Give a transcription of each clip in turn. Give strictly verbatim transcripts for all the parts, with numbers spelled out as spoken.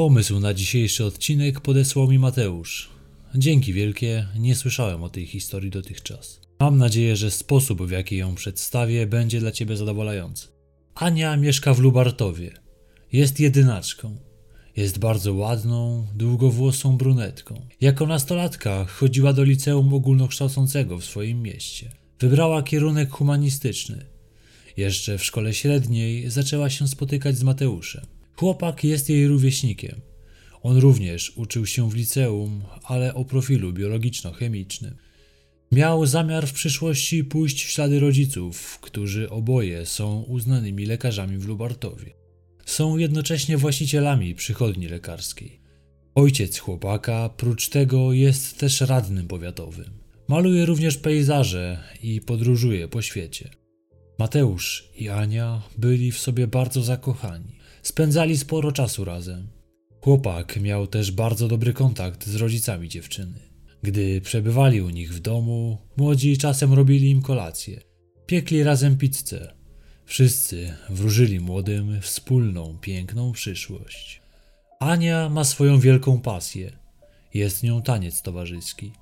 Pomysł na dzisiejszy odcinek podesłał mi Mateusz. Dzięki wielkie, nie słyszałem o tej historii dotychczas. Mam nadzieję, że sposób, w jaki ją przedstawię, będzie dla Ciebie zadowalający. Ania mieszka w Lubartowie. Jest jedynaczką. Jest bardzo ładną, długowłosą brunetką. Jako nastolatka chodziła do liceum ogólnokształcącego w swoim mieście. Wybrała kierunek humanistyczny. Jeszcze w szkole średniej zaczęła się spotykać z Mateuszem. Chłopak jest jej rówieśnikiem. On również uczył się w liceum, ale o profilu biologiczno-chemicznym. Miał zamiar w przyszłości pójść w ślady rodziców, którzy oboje są uznanymi lekarzami w Lubartowie. Są jednocześnie właścicielami przychodni lekarskiej. Ojciec chłopaka, prócz tego, jest też radnym powiatowym. Maluje również pejzaże i podróżuje po świecie. Mateusz i Ania byli w sobie bardzo zakochani. Spędzali sporo czasu razem. Chłopak miał też bardzo dobry kontakt z rodzicami dziewczyny. Gdy przebywali u nich w domu, młodzi czasem robili im kolację. Piekli razem pizzę. Wszyscy wróżyli młodym wspólną, piękną przyszłość. Ania ma swoją wielką pasję. Jest nią taniec towarzyski.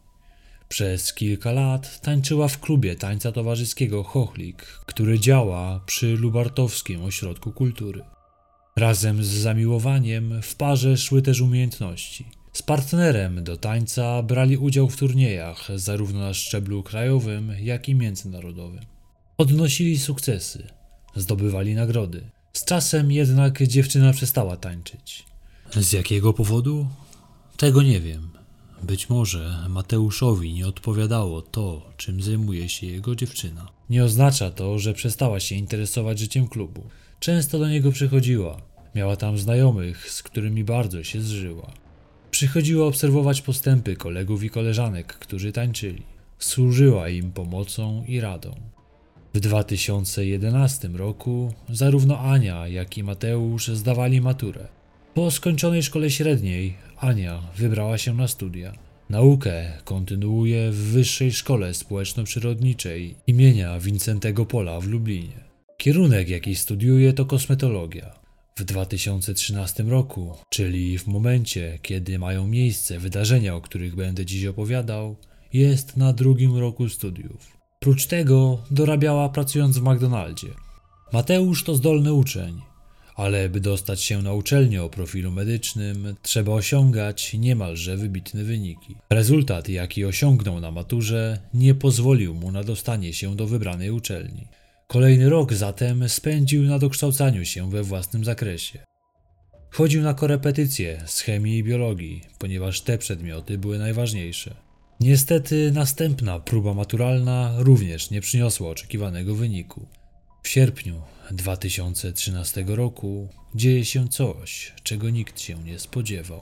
Przez kilka lat tańczyła w klubie tańca towarzyskiego Chochlik, który działa przy Lubartowskim Ośrodku Kultury. Razem z zamiłowaniem w parze szły też umiejętności. Z partnerem do tańca brali udział w turniejach zarówno na szczeblu krajowym, jak i międzynarodowym. Odnosili sukcesy, zdobywali nagrody. Z czasem jednak dziewczyna przestała tańczyć. Z jakiego powodu? Tego nie wiem. Być może Mateuszowi nie odpowiadało to, czym zajmuje się jego dziewczyna. Nie oznacza to, że przestała się interesować życiem klubu. Często do niego przychodziła. Miała tam znajomych, z którymi bardzo się zżyła. Przychodziła obserwować postępy kolegów i koleżanek, którzy tańczyli. Służyła im pomocą i radą. W dwa tysiące jedenastym roku zarówno Ania, jak i Mateusz zdawali maturę. Po skończonej szkole średniej Ania wybrała się na studia. Naukę kontynuuje w Wyższej Szkole Społeczno-Przyrodniczej imienia Wincentego Pola w Lublinie. Kierunek, jaki studiuje, to kosmetologia. W dwa tysiące trzynastym roku, czyli w momencie, kiedy mają miejsce wydarzenia, o których będę dziś opowiadał, jest na drugim roku studiów. Prócz tego dorabiała pracując w McDonaldzie. Mateusz to zdolny uczeń, ale by dostać się na uczelnię o profilu medycznym, trzeba osiągać niemalże wybitne wyniki. Rezultat, jaki osiągnął na maturze, nie pozwolił mu na dostanie się do wybranej uczelni. Kolejny rok zatem spędził na dokształcaniu się we własnym zakresie. Chodził na korepetycje z chemii i biologii, ponieważ te przedmioty były najważniejsze. Niestety następna próba maturalna również nie przyniosła oczekiwanego wyniku. W sierpniu dwa tysiące trzynastego roku dzieje się coś, czego nikt się nie spodziewał.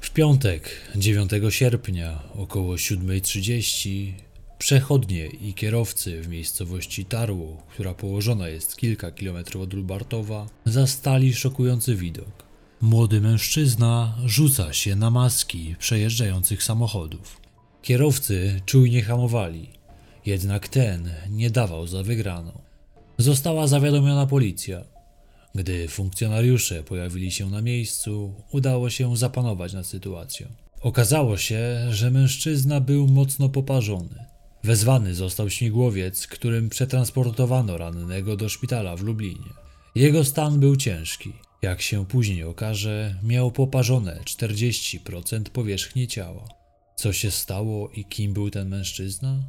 W piątek, dziewiątego sierpnia, około siódma trzydzieści, przechodnie i kierowcy w miejscowości Tarłów, która położona jest kilka kilometrów od Lubartowa, zastali szokujący widok. Młody mężczyzna rzuca się na maski przejeżdżających samochodów. Kierowcy czujnie hamowali, jednak ten nie dawał za wygraną. Została zawiadomiona policja. Gdy funkcjonariusze pojawili się na miejscu, udało się zapanować nad sytuacją. Okazało się, że mężczyzna był mocno poparzony. Wezwany został śmigłowiec, którym przetransportowano rannego do szpitala w Lublinie. Jego stan był ciężki. Jak się później okaże, miał poparzone czterdzieści procent powierzchni ciała. Co się stało i kim był ten mężczyzna?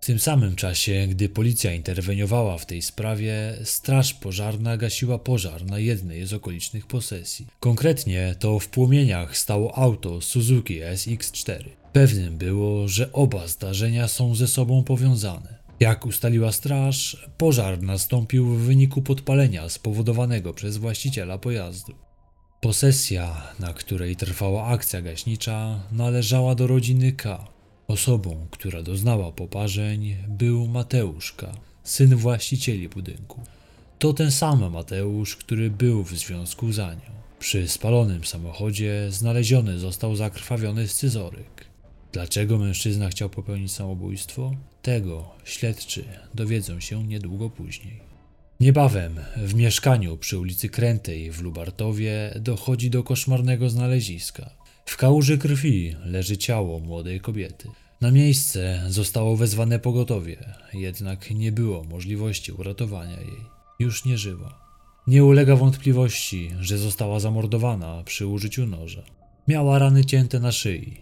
W tym samym czasie, gdy policja interweniowała w tej sprawie, straż pożarna gasiła pożar na jednej z okolicznych posesji. Konkretnie to w płomieniach stało auto Suzuki S X cztery. Pewnym było, że oba zdarzenia są ze sobą powiązane. Jak ustaliła straż, pożar nastąpił w wyniku podpalenia spowodowanego przez właściciela pojazdu. Posesja, na której trwała akcja gaśnicza, należała do rodziny K. Osobą, która doznała poparzeń, był Mateusz K., syn właścicieli budynku. To ten sam Mateusz, który był w związku z Anią. Przy spalonym samochodzie znaleziony został zakrwawiony scyzoryk. Dlaczego mężczyzna chciał popełnić samobójstwo? Tego śledczy dowiedzą się niedługo później. Niebawem w mieszkaniu przy ulicy Krętej w Lubartowie dochodzi do koszmarnego znaleziska. W kałuży krwi leży ciało młodej kobiety. Na miejsce zostało wezwane pogotowie, jednak nie było możliwości uratowania jej. Już nie żyła. Nie ulega wątpliwości, że została zamordowana przy użyciu noża. Miała rany cięte na szyi.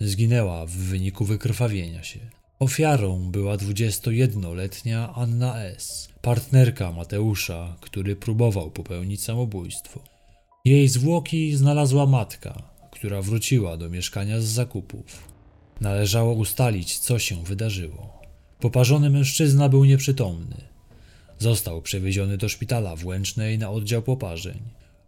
Zginęła w wyniku wykrwawienia się. Ofiarą była dwudziestojednoletnia Anna S., partnerka Mateusza, który próbował popełnić samobójstwo. Jej zwłoki znalazła matka, która wróciła do mieszkania z zakupów. Należało ustalić, co się wydarzyło. Poparzony mężczyzna był nieprzytomny. Został przewieziony do szpitala w Łęcznej na oddział poparzeń.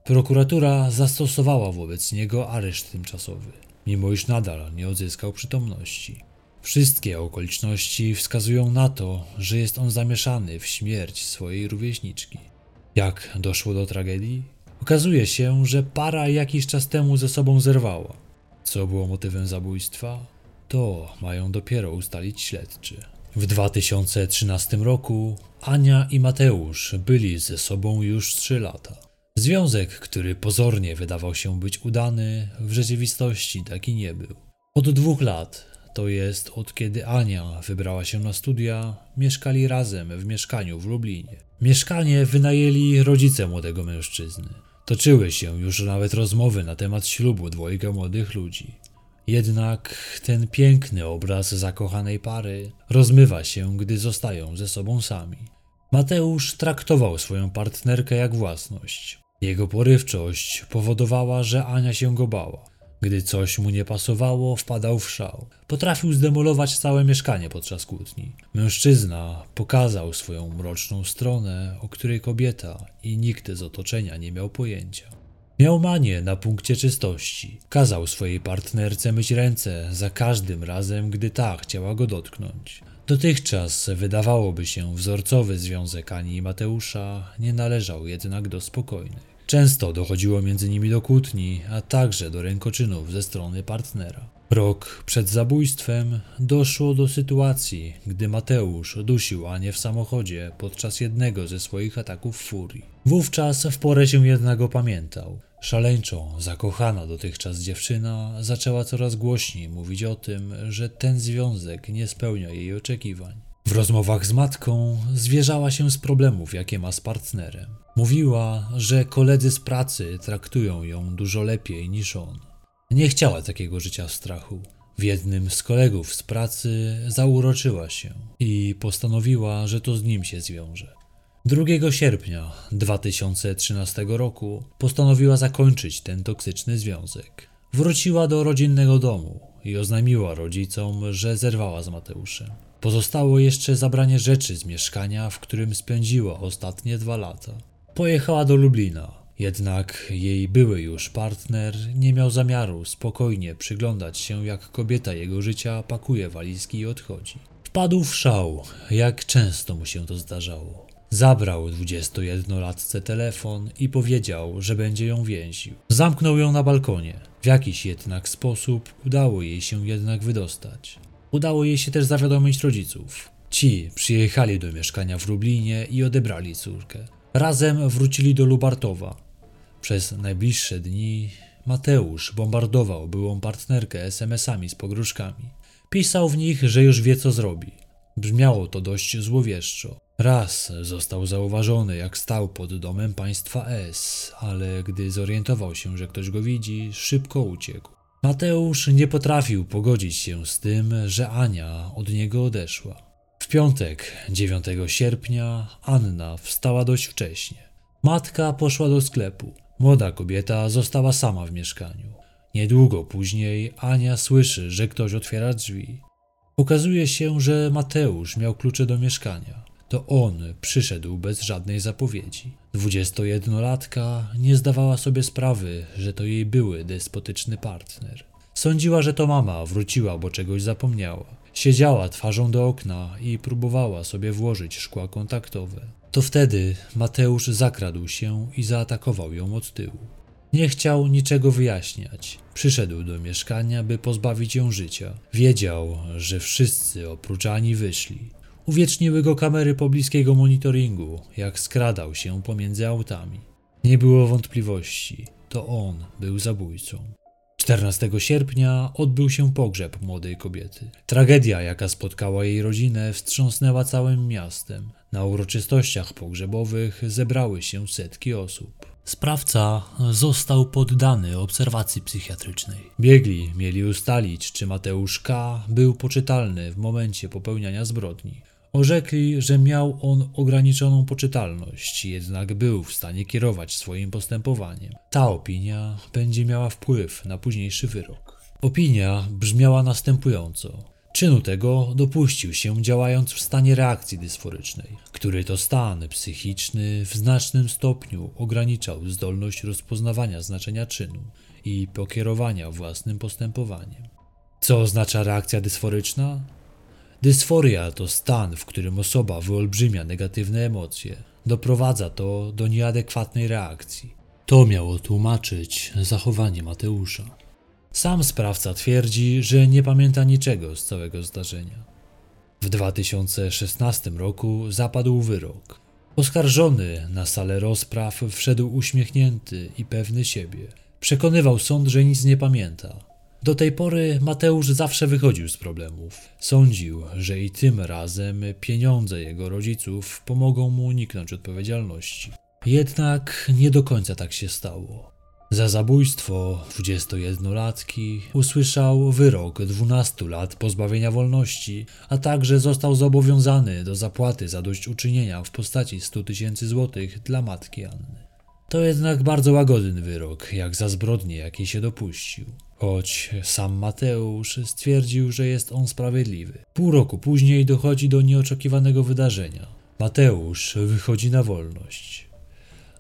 Prokuratura zastosowała wobec niego areszt tymczasowy, mimo iż nadal nie odzyskał przytomności. Wszystkie okoliczności wskazują na to, że jest on zamieszany w śmierć swojej rówieśniczki. Jak doszło do tragedii? Okazuje się, że para jakiś czas temu ze sobą zerwała. Co było motywem zabójstwa? To mają dopiero ustalić śledczy. W dwa tysiące trzynastym roku Ania i Mateusz byli ze sobą już trzy lata. Związek, który pozornie wydawał się być udany, w rzeczywistości taki nie był. Od dwóch lat, to jest od kiedy Ania wybrała się na studia, mieszkali razem w mieszkaniu w Lublinie. Mieszkanie wynajęli rodzice młodego mężczyzny. Toczyły się już nawet rozmowy na temat ślubu dwojga młodych ludzi. Jednak ten piękny obraz zakochanej pary rozmywa się, gdy zostają ze sobą sami. Mateusz traktował swoją partnerkę jak własność. Jego porywczość powodowała, że Ania się go bała. Gdy coś mu nie pasowało, wpadał w szał. Potrafił zdemolować całe mieszkanie podczas kłótni. Mężczyzna pokazał swoją mroczną stronę, o której kobieta i nikt z otoczenia nie miał pojęcia. Miał manię na punkcie czystości. Kazał swojej partnerce myć ręce za każdym razem, gdy ta chciała go dotknąć. Dotychczas wydawałoby się wzorcowy związek Ani i Mateusza nie należał jednak do spokojnych. Często dochodziło między nimi do kłótni, a także do rękoczynów ze strony partnera. Rok przed zabójstwem doszło do sytuacji, gdy Mateusz dusił Anię w samochodzie podczas jednego ze swoich ataków furii. Wówczas w porę się jednak opamiętał. Szaleńczo zakochana dotychczas dziewczyna zaczęła coraz głośniej mówić o tym, że ten związek nie spełnia jej oczekiwań. W rozmowach z matką zwierzała się z problemów, jakie ma z partnerem. Mówiła, że koledzy z pracy traktują ją dużo lepiej niż on. Nie chciała takiego życia w strachu. W jednym z kolegów z pracy zauroczyła się i postanowiła, że to z nim się zwiąże. drugiego sierpnia dwa tysiące trzynastego roku postanowiła zakończyć ten toksyczny związek. Wróciła do rodzinnego domu i oznajmiła rodzicom, że zerwała z Mateuszem. Pozostało jeszcze zabranie rzeczy z mieszkania, w którym spędziła ostatnie dwa lata. Pojechała do Lublina, jednak jej były już partner nie miał zamiaru spokojnie przyglądać się, jak kobieta jego życia pakuje walizki i odchodzi. Wpadł w szał, jak często mu się to zdarzało. Zabrał dwudziestojednolatce telefon i powiedział, że będzie ją więził. Zamknął ją na balkonie. W jakiś jednak sposób udało jej się jednak wydostać. Udało jej się też zawiadomić rodziców. Ci przyjechali do mieszkania w Lublinie i odebrali córkę. Razem wrócili do Lubartowa. Przez najbliższe dni Mateusz bombardował byłą partnerkę es em esami z pogróżkami. Pisał w nich, że już wie, co zrobi. Brzmiało to dość złowieszczo. Raz został zauważony, jak stał pod domem państwa S, ale gdy zorientował się, że ktoś go widzi, szybko uciekł. Mateusz nie potrafił pogodzić się z tym, że Ania od niego odeszła. W piątek, dziewiątego sierpnia, Anna wstała dość wcześnie. Matka poszła do sklepu. Młoda kobieta została sama w mieszkaniu. Niedługo później Ania słyszy, że ktoś otwiera drzwi. Okazuje się, że Mateusz miał klucze do mieszkania. To on przyszedł bez żadnej zapowiedzi. Dwudziestojednolatka nie zdawała sobie sprawy, że to jej były despotyczny partner. Sądziła, że to mama wróciła, bo czegoś zapomniała. Siedziała twarzą do okna i próbowała sobie włożyć szkła kontaktowe. To wtedy Mateusz zakradł się i zaatakował ją od tyłu. Nie chciał niczego wyjaśniać. Przyszedł do mieszkania, by pozbawić ją życia. Wiedział, że wszyscy oprócz Ani wyszli. Uwieczniły go kamery pobliskiego monitoringu, jak skradał się pomiędzy autami. Nie było wątpliwości, to on był zabójcą. czternastego sierpnia odbył się pogrzeb młodej kobiety. Tragedia, jaka spotkała jej rodzinę, wstrząsnęła całym miastem. Na uroczystościach pogrzebowych zebrały się setki osób. Sprawca został poddany obserwacji psychiatrycznej. Biegli mieli ustalić, czy Mateusz K. był poczytalny w momencie popełniania zbrodni. Orzekli, że miał on ograniczoną poczytalność, jednak był w stanie kierować swoim postępowaniem. Ta opinia będzie miała wpływ na późniejszy wyrok. Opinia brzmiała następująco. Czynu tego dopuścił się działając w stanie reakcji dysforycznej, który to stan psychiczny w znacznym stopniu ograniczał zdolność rozpoznawania znaczenia czynu i pokierowania własnym postępowaniem. Co oznacza reakcja dysforyczna? Dysforia to stan, w którym osoba wyolbrzymia negatywne emocje. Doprowadza to do nieadekwatnej reakcji. To miało tłumaczyć zachowanie Mateusza. Sam sprawca twierdzi, że nie pamięta niczego z całego zdarzenia. W dwa tysiące szesnastym roku zapadł wyrok. Oskarżony na salę rozpraw wszedł uśmiechnięty i pewny siebie. Przekonywał sąd, że nic nie pamięta. Do tej pory Mateusz zawsze wychodził z problemów. Sądził, że i tym razem pieniądze jego rodziców pomogą mu uniknąć odpowiedzialności. Jednak nie do końca tak się stało. Za zabójstwo dwudziestojednolatki usłyszał wyrok dwunastu lat pozbawienia wolności, a także został zobowiązany do zapłaty zadośćuczynienia w postaci stu tysięcy złotych dla matki Anny. To jednak bardzo łagodny wyrok, jak za zbrodnię, jakiej się dopuścił. Choć sam Mateusz stwierdził, że jest on sprawiedliwy. Pół roku później dochodzi do nieoczekiwanego wydarzenia. Mateusz wychodzi na wolność.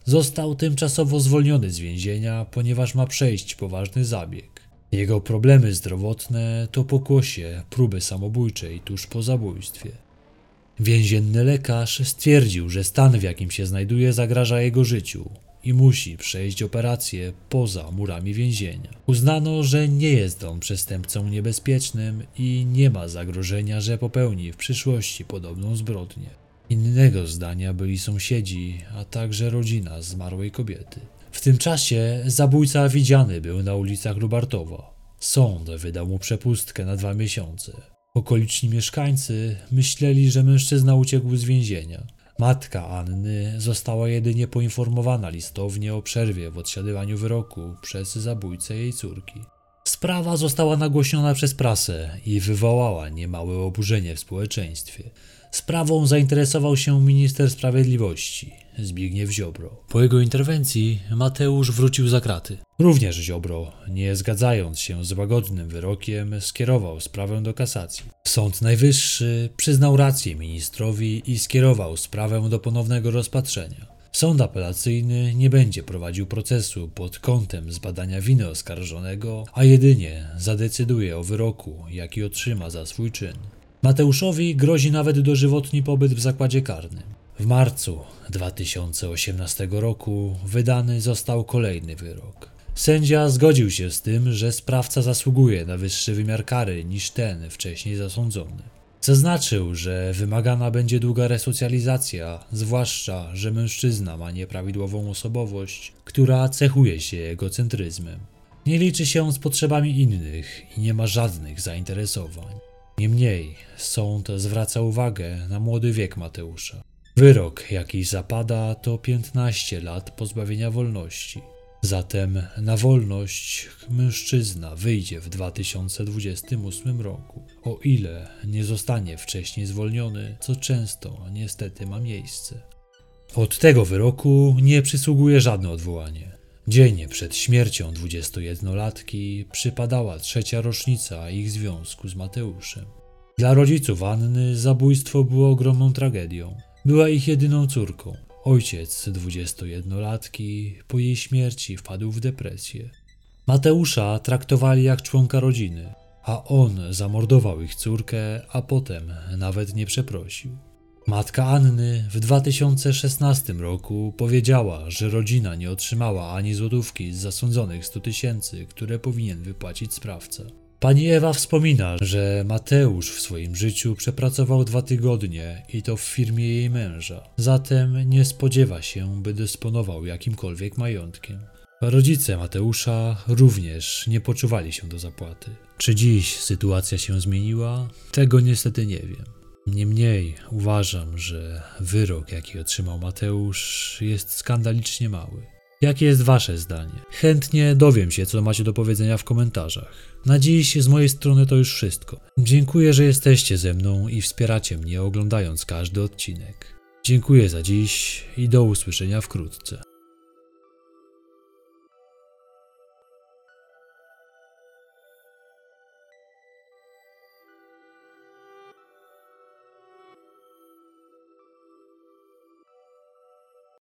Został tymczasowo zwolniony z więzienia, ponieważ ma przejść poważny zabieg. Jego problemy zdrowotne to pokłosie próby samobójczej tuż po zabójstwie. Więzienny lekarz stwierdził, że stan, w jakim się znajduje, zagraża jego życiu i musi przejść operację poza murami więzienia. Uznano, że nie jest on przestępcą niebezpiecznym i nie ma zagrożenia, że popełni w przyszłości podobną zbrodnię. Innego zdania byli sąsiedzi, a także rodzina zmarłej kobiety. W tym czasie zabójca widziany był na ulicach Lubartowa. Sąd wydał mu przepustkę na dwa miesiące. Okoliczni mieszkańcy myśleli, że mężczyzna uciekł z więzienia. Matka Anny została jedynie poinformowana listownie o przerwie w odsiadywaniu wyroku przez zabójcę jej córki. Sprawa została nagłośniona przez prasę i wywołała niemałe oburzenie w społeczeństwie. Sprawą zainteresował się minister sprawiedliwości, Zbigniew Ziobro. Po jego interwencji Mateusz wrócił za kraty. Również Ziobro, nie zgadzając się z łagodnym wyrokiem, skierował sprawę do kasacji. Sąd Najwyższy przyznał rację ministrowi i skierował sprawę do ponownego rozpatrzenia. Sąd apelacyjny nie będzie prowadził procesu pod kątem zbadania winy oskarżonego, a jedynie zadecyduje o wyroku, jaki otrzyma za swój czyn. Mateuszowi grozi nawet dożywotni pobyt w zakładzie karnym. W marcu dwa tysiące osiemnastego roku wydany został kolejny wyrok. Sędzia zgodził się z tym, że sprawca zasługuje na wyższy wymiar kary niż ten wcześniej zasądzony. Zaznaczył, że wymagana będzie długa resocjalizacja, zwłaszcza, że mężczyzna ma nieprawidłową osobowość, która cechuje się egocentryzmem. Nie liczy się z potrzebami innych i nie ma żadnych zainteresowań. Niemniej sąd zwraca uwagę na młody wiek Mateusza. Wyrok, jaki zapada, to piętnaście lat pozbawienia wolności. Zatem na wolność mężczyzna wyjdzie w dwa tysiące dwudziestym ósmym roku, o ile nie zostanie wcześniej zwolniony, co często niestety ma miejsce. Od tego wyroku nie przysługuje żadne odwołanie. Dzień przed śmiercią dwudziestojednolatki przypadała trzecia rocznica ich związku z Mateuszem. Dla rodziców Anny zabójstwo było ogromną tragedią. Była ich jedyną córką. Ojciec dwudziestojednolatki po jej śmierci wpadł w depresję. Mateusza traktowali jak członka rodziny, a on zamordował ich córkę, a potem nawet nie przeprosił. Matka Anny w dwa tysiące szesnastym roku powiedziała, że rodzina nie otrzymała ani złotówki z zasądzonych stu tysięcy, które powinien wypłacić sprawca. Pani Ewa wspomina, że Mateusz w swoim życiu przepracował dwa tygodnie i to w firmie jej męża. Zatem nie spodziewa się, by dysponował jakimkolwiek majątkiem. Rodzice Mateusza również nie poczuwali się do zapłaty. Czy dziś sytuacja się zmieniła? Tego niestety nie wiem. Niemniej uważam, że wyrok, jaki otrzymał Mateusz, jest skandalicznie mały. Jakie jest wasze zdanie? Chętnie dowiem się, co macie do powiedzenia w komentarzach. Na dziś z mojej strony to już wszystko. Dziękuję, że jesteście ze mną i wspieracie mnie, oglądając każdy odcinek. Dziękuję za dziś i do usłyszenia wkrótce.